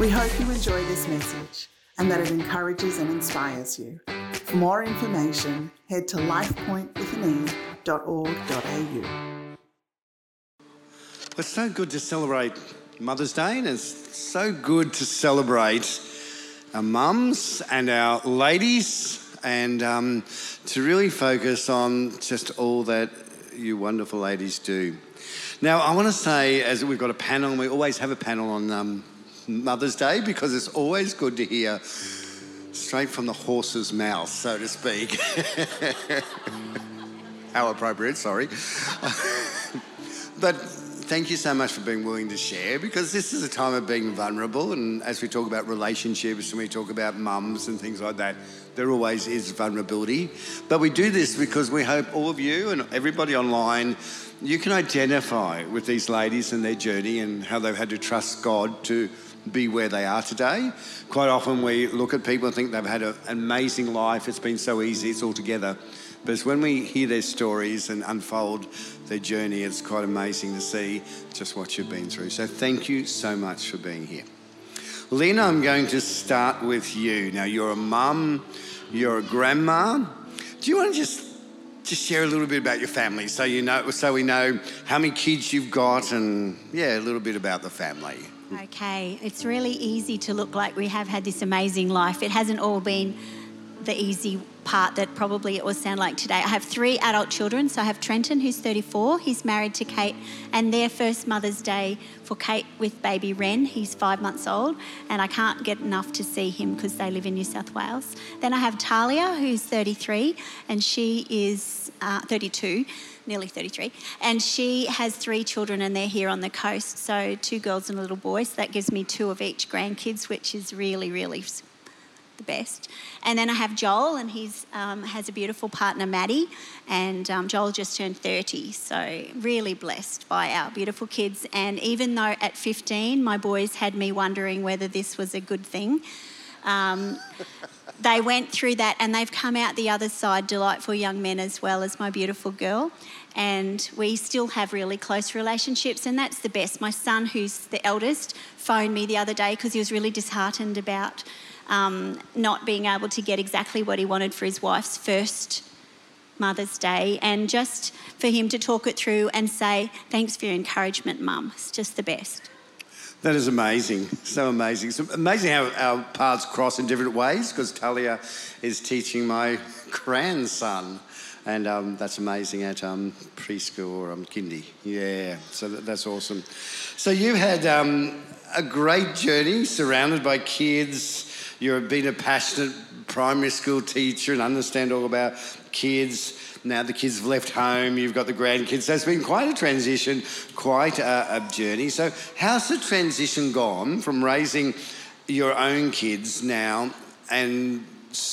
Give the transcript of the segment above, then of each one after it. We hope you enjoy this message and that it encourages and inspires you. For more information, head to lifepointwithan.e.org.au. It's so good to celebrate Mother's Day, and it's so good to celebrate our mums and our ladies, and to really focus on just all that you wonderful ladies do. Now, I want to say, as we've got a panel, and we always have a panel on Mother's Day, because it's always good to hear straight from the horse's mouth, so to speak. How appropriate, sorry. But thank you so much for being willing to share, because this is a time of being vulnerable, and as we talk about relationships and we talk about mums and things like that, there always is vulnerability. But we do this because we hope all of you and everybody online, you can identify with these ladies and their journey and how they've had to trust God to be where they are today. Quite often we look at people and think they've had an amazing life, it's been so easy, it's all together. But it's when we hear their stories and unfold their journey, it's quite amazing to see just what you've been through. So thank you so much for being here. Lena, I'm going to start with you. Now, you're a mum, you're a grandma. Do you want to just share a little bit about your family, so we know how many kids you've got, and a little bit about the family? Okay, it's really easy to look like we have had this amazing life. It hasn't all been the easy part that probably it will sound like today. I have three adult children. So I have Trenton, who's 34. He's married to Kate, and their first Mother's Day for Kate with baby Wren. He's 5 months old, and I can't get enough to see him because they live in New South Wales. Then I have Talia, who's 33, and she is 32, nearly 33, and she has three children, and they're here on the coast. So two girls and a little boy. So that gives me two of each grandkids, which is really, really the best. And then I have Joel, and he's has a beautiful partner, Maddie, and Joel just turned 30, so really blessed by our beautiful kids. And even though at 15 my boys had me wondering whether this was a good thing, they went through that, and they've come out the other side delightful young men, as well as my beautiful girl. And we still have really close relationships, and that's the best. My son, who's the eldest, phoned me the other day because he was really disheartened about not being able to get exactly what he wanted for his wife's first Mother's Day, and just for him to talk it through and say, "Thanks for your encouragement, Mum." It's just the best. That is amazing, so amazing. It's amazing how our paths cross in different ways, because Talia is teaching my grandson, and that's amazing at preschool or kindy. Yeah, so that's awesome. So you've had a great journey, surrounded by kids. You've been a passionate primary school teacher and understand all about kids. Now the kids have left home, you've got the grandkids. So it's been quite a transition, quite a journey. So how's the transition gone from raising your own kids now, and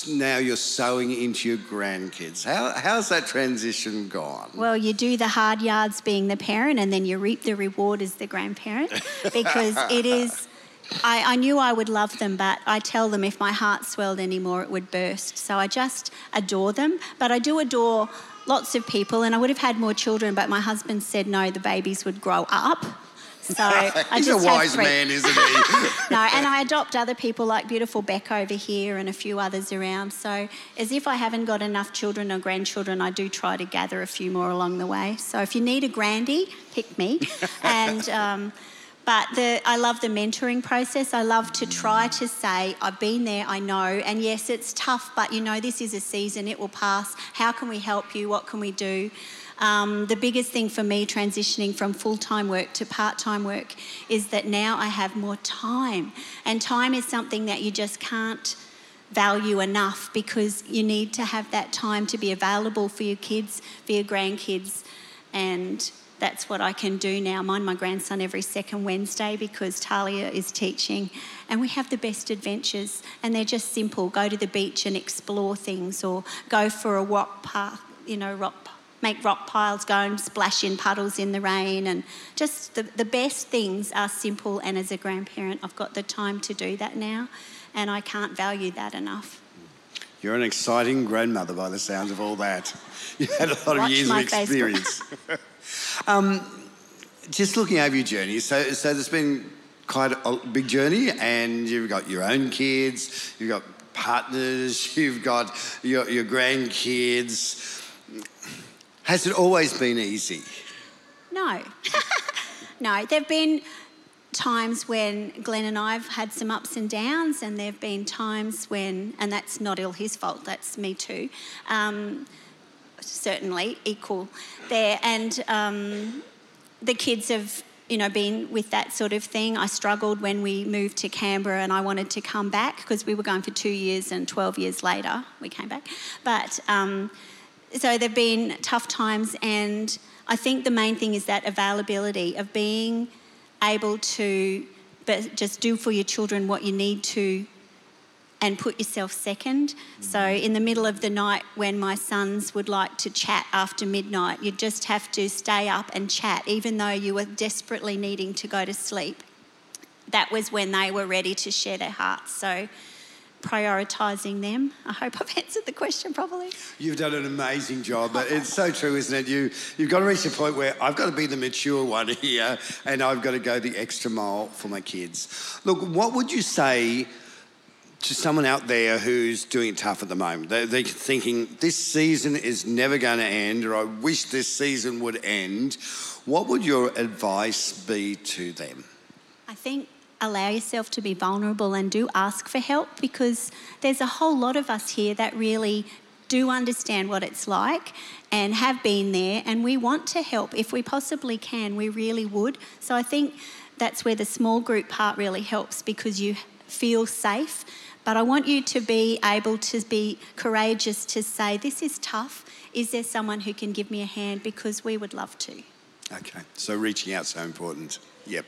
now you're sewing into your grandkids? How's that transition gone? Well, you do the hard yards being the parent, and then you reap the reward as the grandparent, because it is... I knew I would love them, but I tell them if my heart swelled anymore, it would burst. So I just adore them. But I do adore lots of people, and I would have had more children, but my husband said no, the babies would grow up. So he's a wise man, isn't he? No, and I adopt other people like beautiful Bec over here and a few others around. So as if I haven't got enough children or grandchildren, I do try to gather a few more along the way. So if you need a grandie, pick me. And... but I love the mentoring process. I love to try to say, I've been there, I know, and yes, it's tough, but you know, this is a season, it will pass. How can we help you? What can we do? The biggest thing for me transitioning from full-time work to part-time work is that now I have more time. And time is something that you just can't value enough, because you need to have that time to be available for your kids, for your grandkids, and... that's what I can do now. Mind my grandson every second Wednesday, because Talia is teaching, and we have the best adventures, and they're just simple. Go to the beach and explore things, or go for a rock park, make rock piles, go and splash in puddles in the rain, and just the best things are simple. And as a grandparent, I've got the time to do that now, and I can't value that enough. You're an exciting grandmother by the sounds of all that. You've had a lot of years of experience. Just looking over your journey, so there's been quite a big journey, and you've got your own kids, you've got partners, you've got your grandkids. Has it always been easy? No. No, there have been times when Glenn and I have had some ups and downs, and there have been times when, and that's not all his fault, that's me too, certainly equal there. And the kids have, you know, been with that sort of thing. I struggled when we moved to Canberra and I wanted to come back because we were going for 2 years, and 12 years later we came back. But so there have been tough times, and I think the main thing is that availability of being able to just do for your children what you need to and put yourself second. So in the middle of the night when my sons would like to chat after midnight, you'd just have to stay up and chat, even though you were desperately needing to go to sleep. That was when they were ready to share their hearts. So prioritising them. I hope I've answered the question properly. You've done an amazing job, but it's so true, isn't it? You've got to reach the point where I've got to be the mature one here, and I've got to go the extra mile for my kids. Look, what would you say to someone out there who's doing it tough at the moment? They're thinking, this season is never going to end, or I wish this season would end. What would your advice be to them? I think allow yourself to be vulnerable and do ask for help, because there's a whole lot of us here that really do understand what it's like and have been there, and we want to help. If we possibly can, we really would. So I think that's where the small group part really helps, because you feel safe. But I want you to be able to be courageous to say, this is tough. Is there someone who can give me a hand? Because we would love to. Okay, so reaching out is so important. Yep.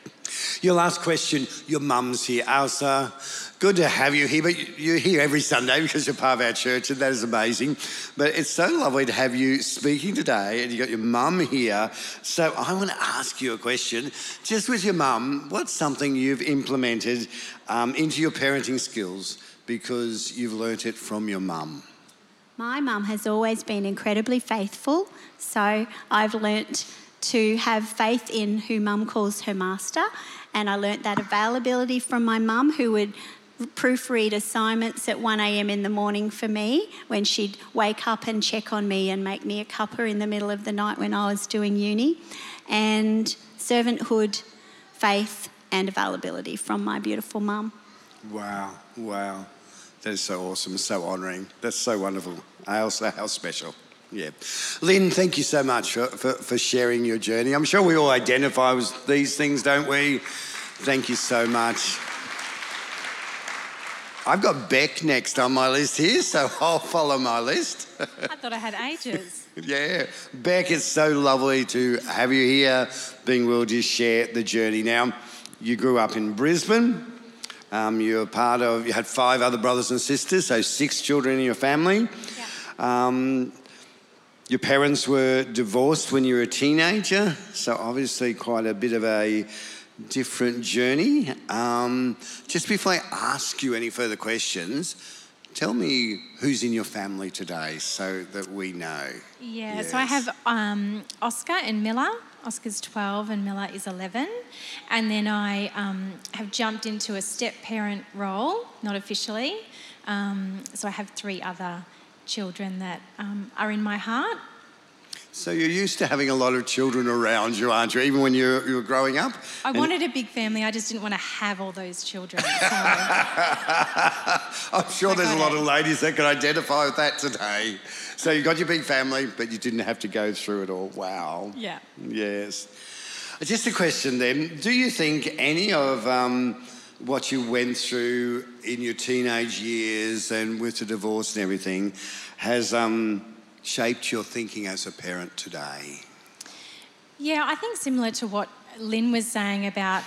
Your last question, your mum's here. Elsa, good to have you here, but you're here every Sunday because you're part of our church, and that is amazing. But it's so lovely to have you speaking today, and you got your mum here. So I want to ask you a question. Just with your mum, what's something you've implemented into your parenting skills because you've learnt it from your mum? My mum has always been incredibly faithful, so I've learnt to have faith in who Mum calls her master. And I learnt that availability from my mum, who would proofread assignments at 1 a.m. in the morning for me, when she'd wake up and check on me and make me a cuppa in the middle of the night when I was doing uni. And servanthood, faith and availability from my beautiful mum. Wow. That is so awesome, so honouring. That's so wonderful. Elsa, how special. Yeah. Lynn, thank you so much for sharing your journey. I'm sure we all identify with these things, don't we? Thank you so much. I've got Bec next on my list here, so I'll follow my list. I thought I had ages. Yeah. Bec, it's so lovely to have you here, being willing to share the journey. Now, you grew up in Brisbane. You had 5 other brothers and sisters, so 6 children in your family. Yeah. Your parents were divorced when you were a teenager, so obviously quite a bit of a different journey. Just before I ask you any further questions, tell me who's in your family today so that we know. Yeah, yes. So I have Oscar and Miller. Oscar's 12 and Miller is 11. And then I have jumped into a step-parent role, not officially. So I have 3 other children that are in my heart. So you're used to having a lot of children around you, aren't you, even when you were growing up? I wanted a big family. I just didn't want to have all those children. So. I'm sure there's a lot of ladies that can identify with that today. So you got your big family, but you didn't have to go through it all. Wow. Yeah. Yes. Just a question then. Do you think any of what you went through in your teenage years and with the divorce and everything has shaped your thinking as a parent today? Yeah, I think similar to what Lynn was saying about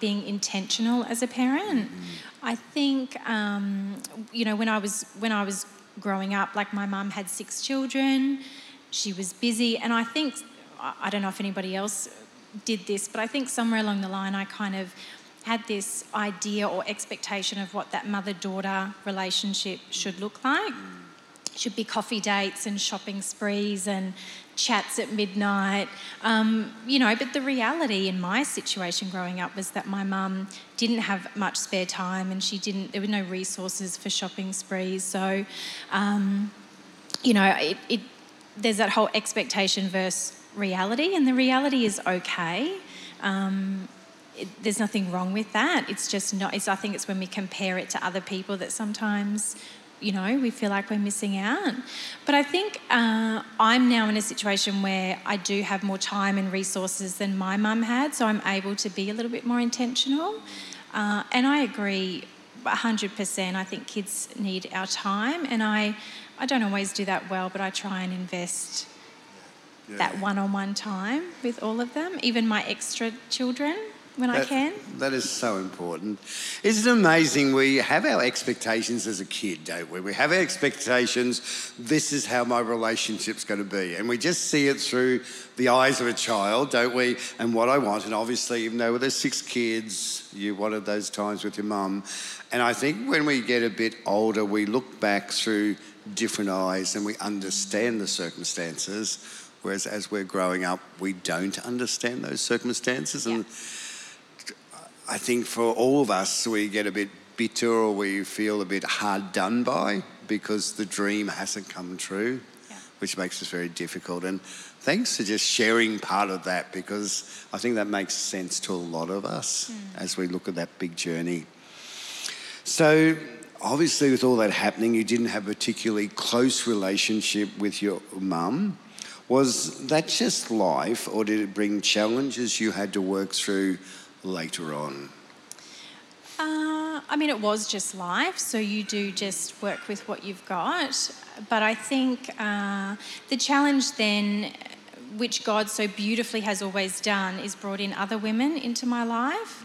being intentional as a parent. Mm-hmm. I think, when I was growing up, like my mum had 6 children, she was busy, and I think, I don't know if anybody else did this, but I think somewhere along the line I kind of had this idea or expectation of what that mother-daughter relationship should look like. should be coffee dates and shopping sprees and chats at midnight, you know, but the reality in my situation growing up was that my mum didn't have much spare time and there were no resources for shopping sprees. So, you know, there's that whole expectation versus reality, and the reality is okay. There's nothing wrong with that. It's just not, I think it's when we compare it to other people that sometimes, you know, we feel like we're missing out. But I think I'm now in a situation where I do have more time and resources than my mum had, so I'm able to be a little bit more intentional. And I agree 100%. I think kids need our time, and I don't always do that well, but I try and invest that one-on-one time with all of them, even my extra children when I can. That is so important. Isn't it amazing? We have our expectations as a kid, don't we? We have our expectations, this is how my relationship's going to be. And we just see it through the eyes of a child, don't we? And what I want, and obviously, even though there's 6 kids, you wanted those times with your mum. And I think when we get a bit older, we look back through different eyes and we understand the circumstances, whereas as we're growing up, we don't understand those circumstances. And I think for all of us, we get a bit bitter or we feel a bit hard done by because the dream hasn't come true, which makes us very difficult. And thanks for just sharing part of that, because I think that makes sense to a lot of us as we look at that big journey. So obviously with all that happening, you didn't have a particularly close relationship with your mum. Was that just life, or did it bring challenges you had to work through later on? I mean, it was just life, so you do just work with what you've got. But I think the challenge then, which God so beautifully has always done, is brought in other women into my life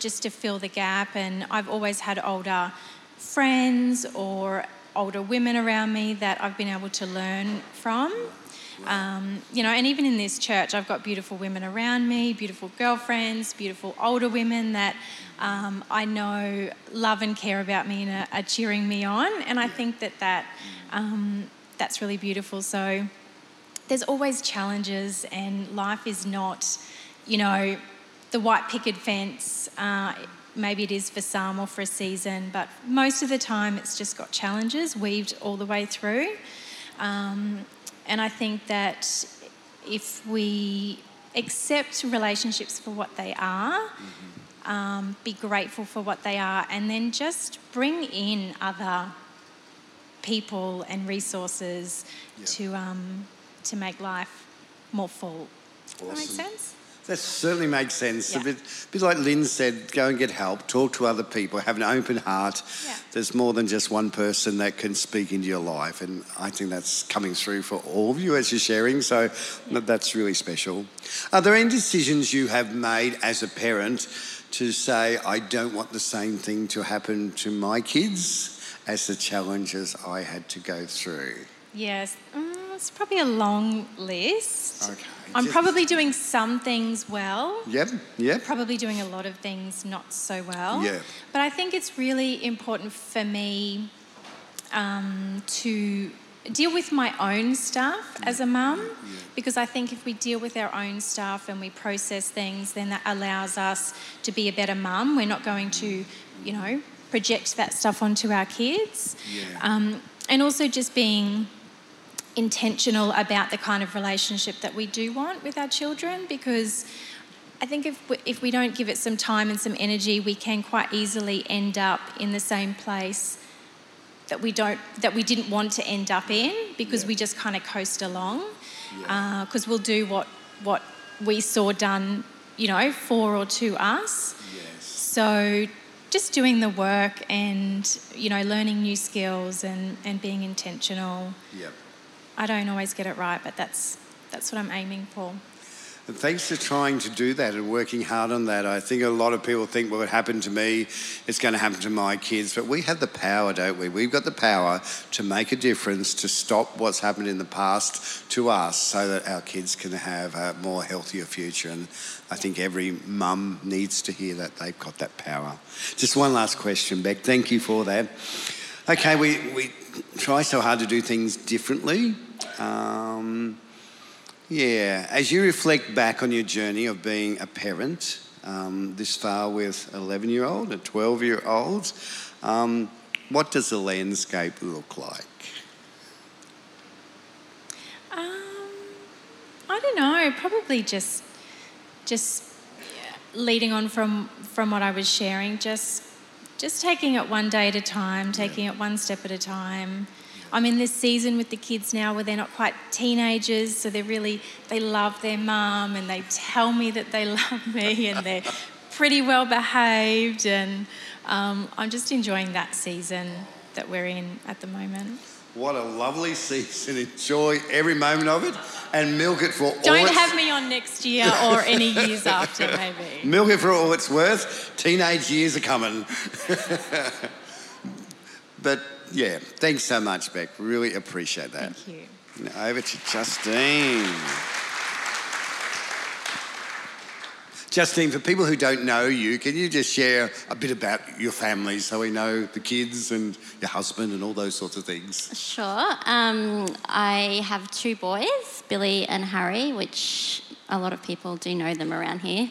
just to fill the gap. And I've always had older friends or older women around me that I've been able to learn from. You know, and even in this church, I've got beautiful women around me, beautiful girlfriends, beautiful older women that I know love and care about me and are cheering me on. And I think that's really beautiful. So there's always challenges, and life is not, you know, the white picket fence. Maybe it is for some or for a season, but most of the time it's just got challenges weaved all the way through. And I think that if we accept relationships for what they are, be grateful for what they are, and then just bring in other people and resources to make life more full. Awesome. Does that make sense? That certainly makes sense. Yeah. A bit like Lynn said, go and get help, talk to other people, have an open heart. Yeah. There's more than just one person that can speak into your life, and I think that's coming through for all of you as you're sharing, so that's really special. Are there any decisions you have made as a parent to say, I don't want the same thing to happen to my kids as the challenges I had to go through? Yes. It's probably a long list. Okay. I'm probably doing some things well. Yep. Probably doing a lot of things not so well. Yeah. But I think it's really important for me to deal with my own stuff as a mum, because I think if we deal with our own stuff and we process things, then that allows us to be a better mum. We're not going to, you know, project that stuff onto our kids. Yeah. And also just being intentional about the kind of relationship that we do want with our children, because I think if we don't give it some time and some energy, we can quite easily end up in the same place that we didn't want to end up in, because we just kind of coast along, because we'll do what we saw done, you know, for or to us. So just doing the work and, you know, learning new skills and being intentional. I don't always get it right, but that's what I'm aiming for. And thanks for trying to do that and working hard on that. I think a lot of people think, well, it happened to me, it's going to happen to my kids. But we have the power, don't we? We've got the power to make a difference, to stop what's happened in the past to us so that our kids can have a more healthier future. And I think every mum needs to hear that they've got that power. Just one last question, Bec. Thank you for that. Okay, we try so hard to do things differently. Yeah, as you reflect back on your journey of being a parent this far with an 11-year-old, a 12-year-old, what does the landscape look like? I don't know, probably just leading on from what I was sharing, just taking it one day at a time, taking it one step at a time. I'm in this season with the kids now where they're not quite teenagers, so they love their mum and they tell me that they love me and they're pretty well behaved, and I'm just enjoying that season that we're in at the moment. What a lovely season. Enjoy every moment of it and milk it for all it's worth. Don't have me on next year or any years after, maybe. Milk it for all it's worth. Teenage years are coming. But, yeah, thanks so much, Bec. Really appreciate that. Thank you. Now over to Justine. Justine, for people who don't know you, can you just share a bit about your family so we know the kids and your husband and all those sorts of things? Sure. I have two boys, Billy and Harry, which a lot of people do know them around here.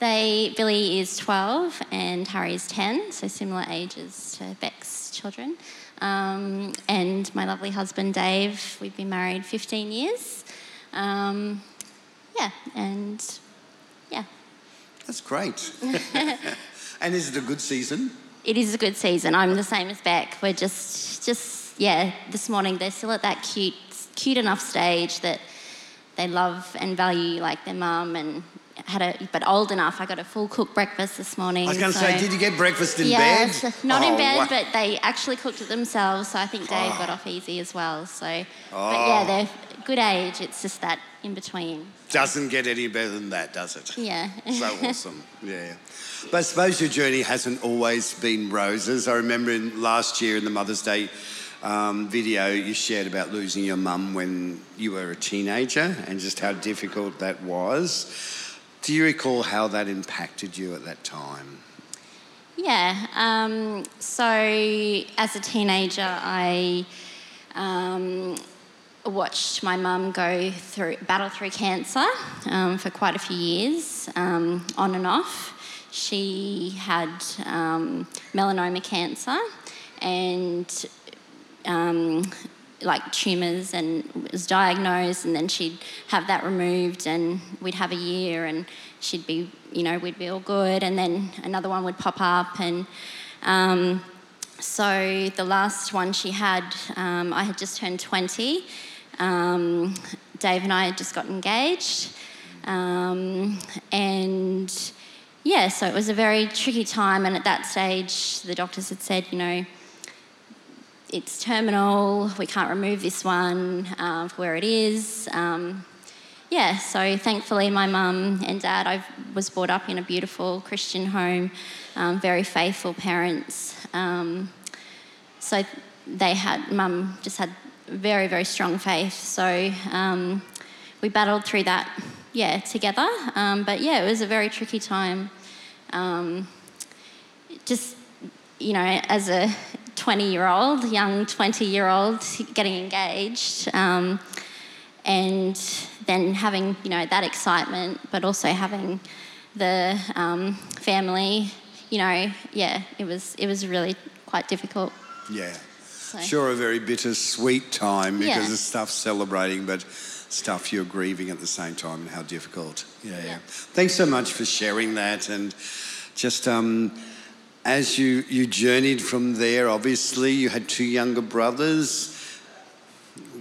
Billy is 12 and Harry is 10, so similar ages to Bec's children. And my lovely husband, Dave, we've been married 15 years. That's great. And is it a good season? It is a good season. I'm the same as Bec. We're just this morning they're still at that cute enough stage that they love and value like their mum and but old enough. I got a full cooked breakfast this morning. I was going to say, did you get breakfast in bed? Not in bed, but they actually cooked it themselves. So I think Dave got off easy as well. But yeah, they're good age. It's just that in between. Doesn't get any better than that, does it? Yeah. So awesome. Yeah. But I suppose your journey hasn't always been roses. I remember last year in the Mother's Day video you shared about losing your mum when you were a teenager and just how difficult that was. Do you recall how that impacted you at that time? Yeah. So as a teenager, I watched my mum battle through cancer for quite a few years, on and off. She had melanoma cancer and tumours, and was diagnosed, and then she'd have that removed and we'd have a year and she'd be, we'd be all good, and then another one would pop up, and so the last one she had, I had just turned 20. Dave and I had just got engaged. So it was a very tricky time. And at that stage, the doctors had said, it's terminal. We can't remove this one for where it is. So thankfully my mum and dad, I was brought up in a beautiful Christian home, very faithful parents. So they had, mum just had very, very strong faith. So we battled through that, together. It was a very tricky time. As a 20-year-old, getting engaged, and then having, that excitement, but also having the family, it was really quite difficult. Yeah. So. Sure, a very bittersweet time because of stuff celebrating, but stuff you're grieving at the same time, and how difficult. Yeah. Thanks so much for sharing that, and just as you journeyed from there, obviously you had two younger brothers.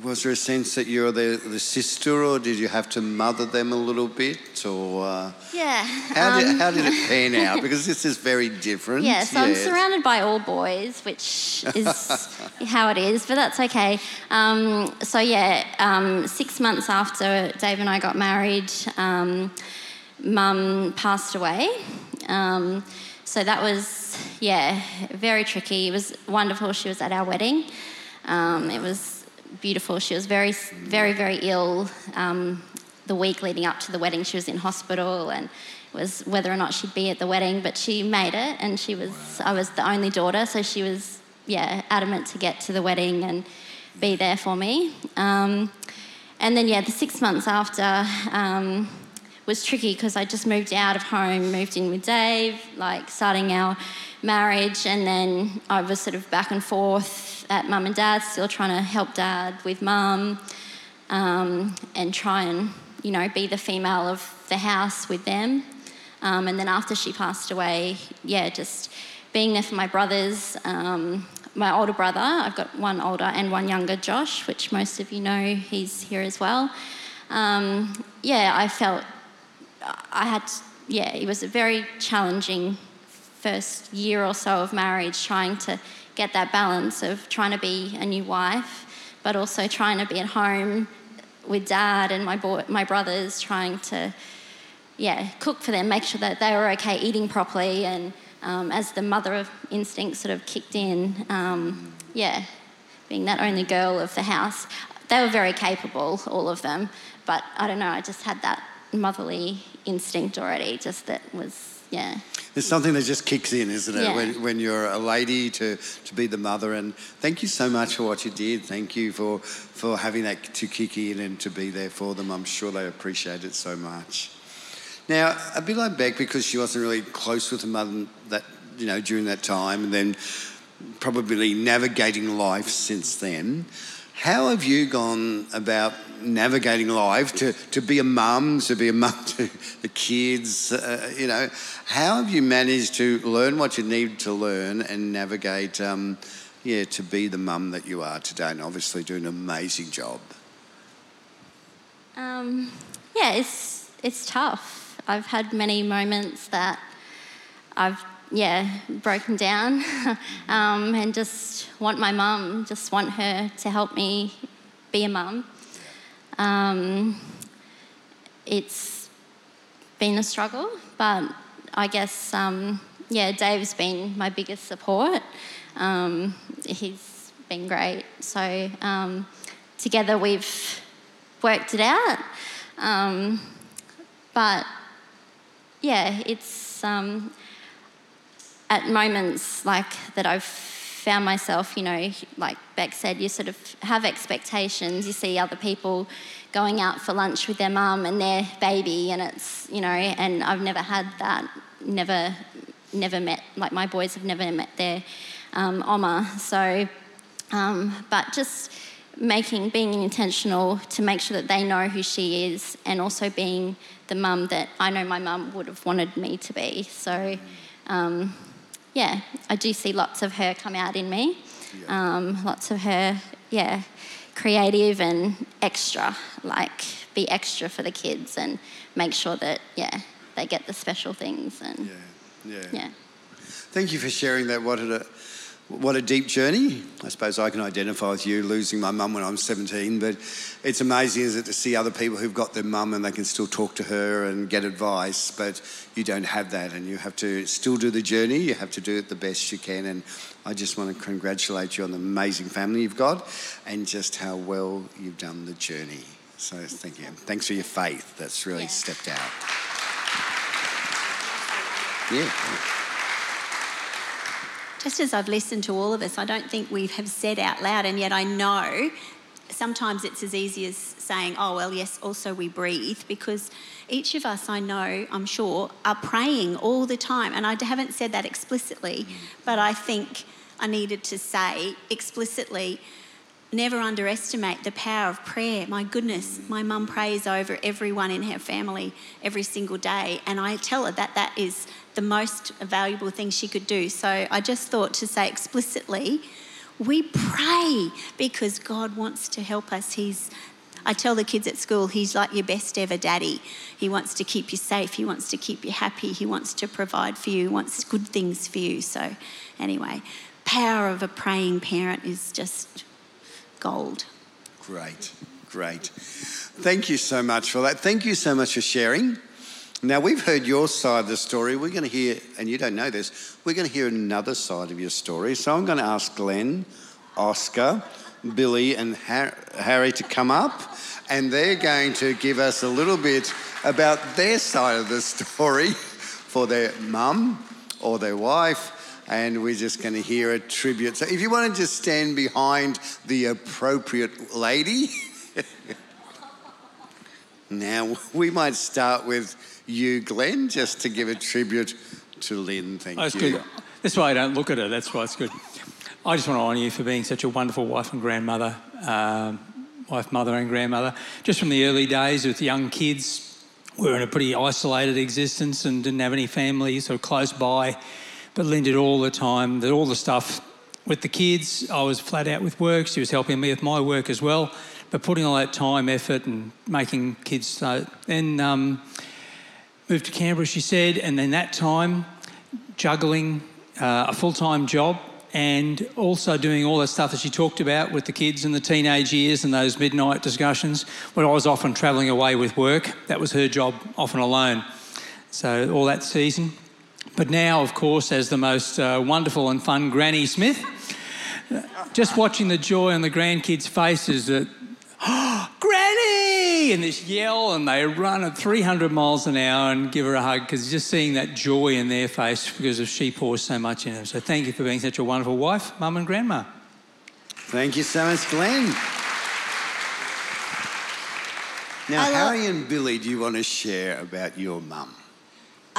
Was there a sense that you were the sister, or did you have to mother them a little bit, or...? How did it pan out? Because this is very different. I'm surrounded by all boys, which is how it is, but that's okay. 6 months after Dave and I got married, Mum passed away. So that was, very tricky. It was wonderful. She was at our wedding. It was... beautiful. She was very, very, very ill. The week leading up to the wedding, she was in hospital, and it was whether or not she'd be at the wedding, but she made it, and she was, I was the only daughter, so she was yeah, adamant to get to the wedding and be there for me. And then, yeah, the 6 months after was tricky because I just moved out of home, moved in with Dave, like starting our marriage, and then I was sort of back and forth at mum and dad's, still trying to help dad with mum and try and, you know, be the female of the house with them. And then after she passed away, yeah, just being there for my brothers, my older brother, I've got one older and one younger, Josh, which most of you know, he's here as well. Yeah, I felt I had, yeah, it was a very challenging first year or so of marriage, trying to get that balance of trying to be a new wife, but also trying to be at home with dad and my brothers, trying to, yeah, cook for them, make sure that they were okay eating properly, and as the mother instinct sort of kicked in, yeah, being that only girl of the house, they were very capable, all of them, but I don't know, I just had that motherly instinct already, just that was, yeah. There's something that just kicks in, isn't it, yeah. When you're a lady to be the mother, and thank you so much for what you did. Thank you for having that to kick in and to be there for them. I'm sure they appreciate it so much. Now, a bit like Bec, because she wasn't really close with her mother that, you know, during that time, and then probably navigating life since then, how have you gone about navigating life to be a mum, to the kids, you know? How have you managed to learn what you need to learn and navigate, yeah, to be the mum that you are today and obviously doing an amazing job? Yeah, it's tough. I've had many moments that I've, yeah, broken down and just want my mum, just want her to help me be a mum. It's been a struggle, but I guess, yeah, Dave's been my biggest support. He's been great. So together we've worked it out. But yeah, it's at moments like that I've found myself, you know, like Bec said, you sort of have expectations. You see other people going out for lunch with their mum and their baby, and it's, you know, and I've never had that, never met, like my boys have never met their Oma. So, but just being intentional to make sure that they know who she is, and also being the mum that I know my mum would have wanted me to be. So, yeah, I do see lots of her come out in me. Yeah. Lots of her, yeah, creative and extra, like be extra for the kids and make sure that, yeah, they get the special things. And yeah. Thank you for sharing that. What a deep journey. I suppose I can identify with you, losing my mum when I was 17, but it's amazing, isn't it, to see other people who've got their mum and they can still talk to her and get advice, but you don't have that, and you have to still do the journey. You have to do it the best you can, and I just want to congratulate you on the amazing family you've got and just how well you've done the journey. So thank you. Thanks for your faith. That's really stepped out. Yeah. Just as I've listened to all of us, I don't think we have said out loud, and yet I know sometimes it's as easy as saying, oh, well, yes, also we breathe, because each of us, I know, I'm sure, are praying all the time. And I haven't said that explicitly, but I think I needed to say explicitly, never underestimate the power of prayer. My goodness, my mum prays over everyone in her family every single day, and I tell her that is the most valuable thing she could do. So I just thought to say explicitly, we pray because God wants to help us. I tell the kids at school, he's like your best ever daddy. He wants to keep you safe. He wants to keep you happy. He wants to provide for you. He wants good things for you. So anyway, power of a praying parent is just gold. Great. Thank you so much for that. Thank you so much for sharing. Now, we've heard your side of the story. We're going to hear, and you don't know this, we're going to hear another side of your story. So I'm going to ask Glenn, Oscar, Billy and Harry to come up, and they're going to give us a little bit about their side of the story for their mum or their wife and we're just going to hear a tribute. So if you want to just stand behind the appropriate lady. Now, we might start with you, Glenn, just to give a tribute to Lynn. Thank you. That's good. That's why I don't look at her. That's why it's good. I just want to honour you for being such a wonderful wife and grandmother, Just from the early days with young kids, we were in a pretty isolated existence and didn't have any family sort of close by. But Lynn did all the time, did all the stuff with the kids. I was flat out with work. She was helping me with my work as well. But putting all that time, effort and making kids start. Then moved to Canberra, she said, and then that time juggling a full-time job and also doing all the stuff that she talked about with the kids in the teenage years and those midnight discussions when I was often travelling away with work. That was her job, often alone. So all that season. But now, of course, as the most wonderful and fun Granny Smith, just watching the joy on the grandkids' faces that, oh, Granny! And this yell, and they run at 300 miles an hour and give her a hug, because just seeing that joy in their face because of she pours so much in them. So thank you for being such a wonderful wife, Mum and Grandma. Thank you so much, Glenn. Now, Harry and Billy, do you want to share about your mum?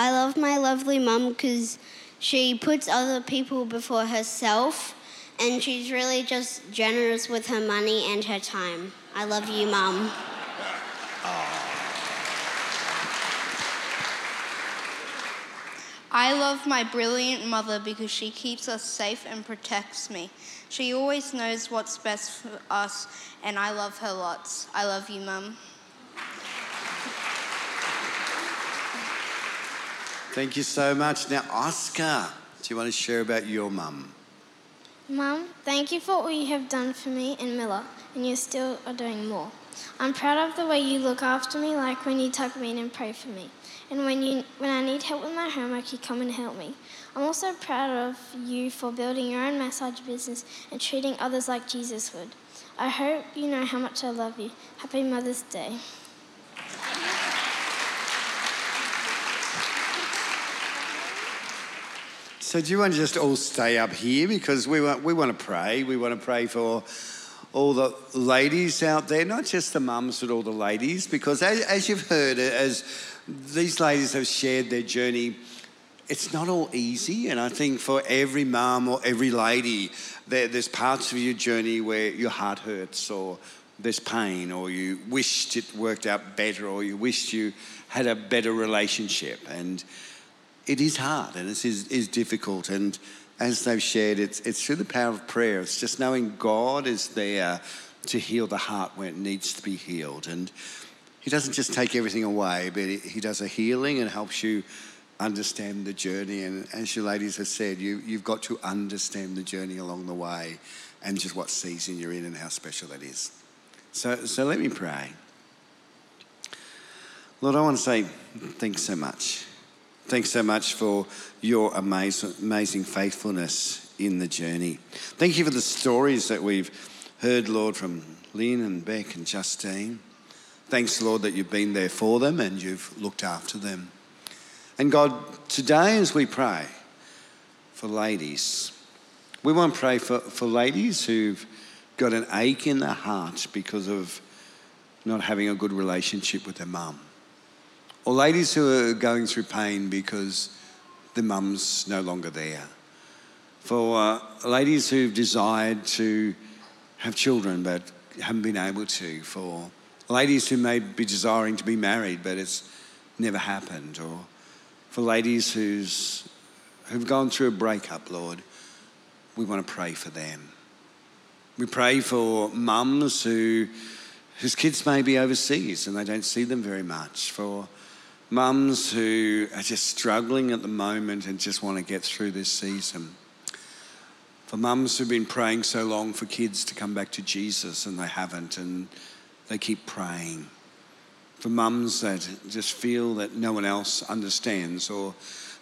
I love my lovely mum because she puts other people before herself, and she's really just generous with her money and her time. I love you, Mum. Oh. I love my brilliant mother because she keeps us safe and protects me. She always knows what's best for us, and I love her lots. I love you, Mum. Thank you so much. Now, Oscar, do you want to share about your mum? Mum, thank you for all you have done for me and Miller, and you still are doing more. I'm proud of the way you look after me, like when you tuck me in and pray for me. And when I need help with my homework, you come and help me. I'm also proud of you for building your own massage business and treating others like Jesus would. I hope you know how much I love you. Happy Mother's Day. So do you want to just all stay up here, because we want to pray. We want to pray for all the ladies out there, not just the mums, but all the ladies, because as you've heard, as these ladies have shared their journey, it's not all easy, and I think for every mum or every lady, there's parts of your journey where your heart hurts or there's pain or you wished it worked out better or you wished you had a better relationship, and it is hard and it is difficult, and as they've shared, it's through the power of prayer. It's just knowing God is there to heal the heart where it needs to be healed, and he doesn't just take everything away, but he does a healing and helps you understand the journey. And as your ladies have said, you've got to understand the journey along the way and just what season you're in and how special that is. So let me pray. Lord, I want to say thanks so much. Thanks so much for your amazing faithfulness in the journey. Thank you for the stories that we've heard, Lord, from Lynn and Bec and Justine. Thanks, Lord, that you've been there for them and you've looked after them. And God, today as we pray for ladies, we want to pray for ladies who've got an ache in their heart because of not having a good relationship with their mum. Or ladies who are going through pain because their mum's no longer there. For ladies who've desired to have children but haven't been able to. For ladies who may be desiring to be married but it's never happened. Or for ladies who've gone through a breakup, Lord, we want to pray for them. We pray for mums whose kids may be overseas and they don't see them very much. For mums who are just struggling at the moment and just want to get through this season. For mums who've been praying so long for kids to come back to Jesus and they haven't and they keep praying. For mums that just feel that no one else understands or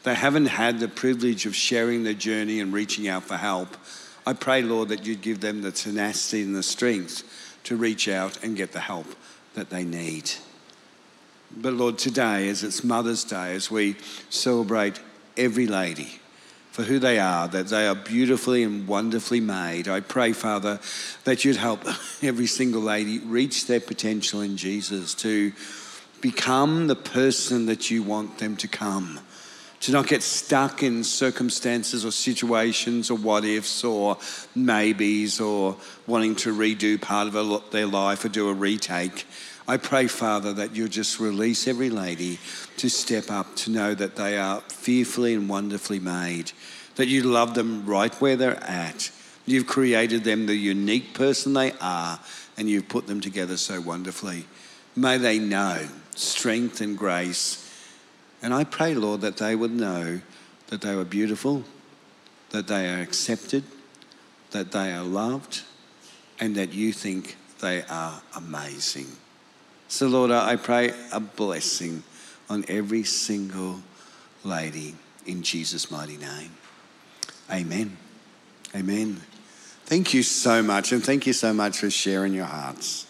they haven't had the privilege of sharing their journey and reaching out for help. I pray, Lord, that you'd give them the tenacity and the strength to reach out and get the help that they need. But Lord, today, as it's Mother's Day, as we celebrate every lady, for who they are, that they are beautifully and wonderfully made. I pray, Father, that you'd help every single lady reach their potential in Jesus, to become the person that you want them to come, to not get stuck in circumstances or situations or what ifs or maybes or wanting to redo part of their life or do a retake. I pray, Father, that you'll just release every lady to step up, to know that they are fearfully and wonderfully made, that you love them right where they're at. You've created them the unique person they are, and you've put them together so wonderfully. May they know strength and grace. And I pray, Lord, that they would know that they were beautiful, that they are accepted, that they are loved, and that you think they are amazing. So, Lord, I pray a blessing on every single lady in Jesus' mighty name. Amen. Amen. Thank you so much, and thank you so much for sharing your hearts.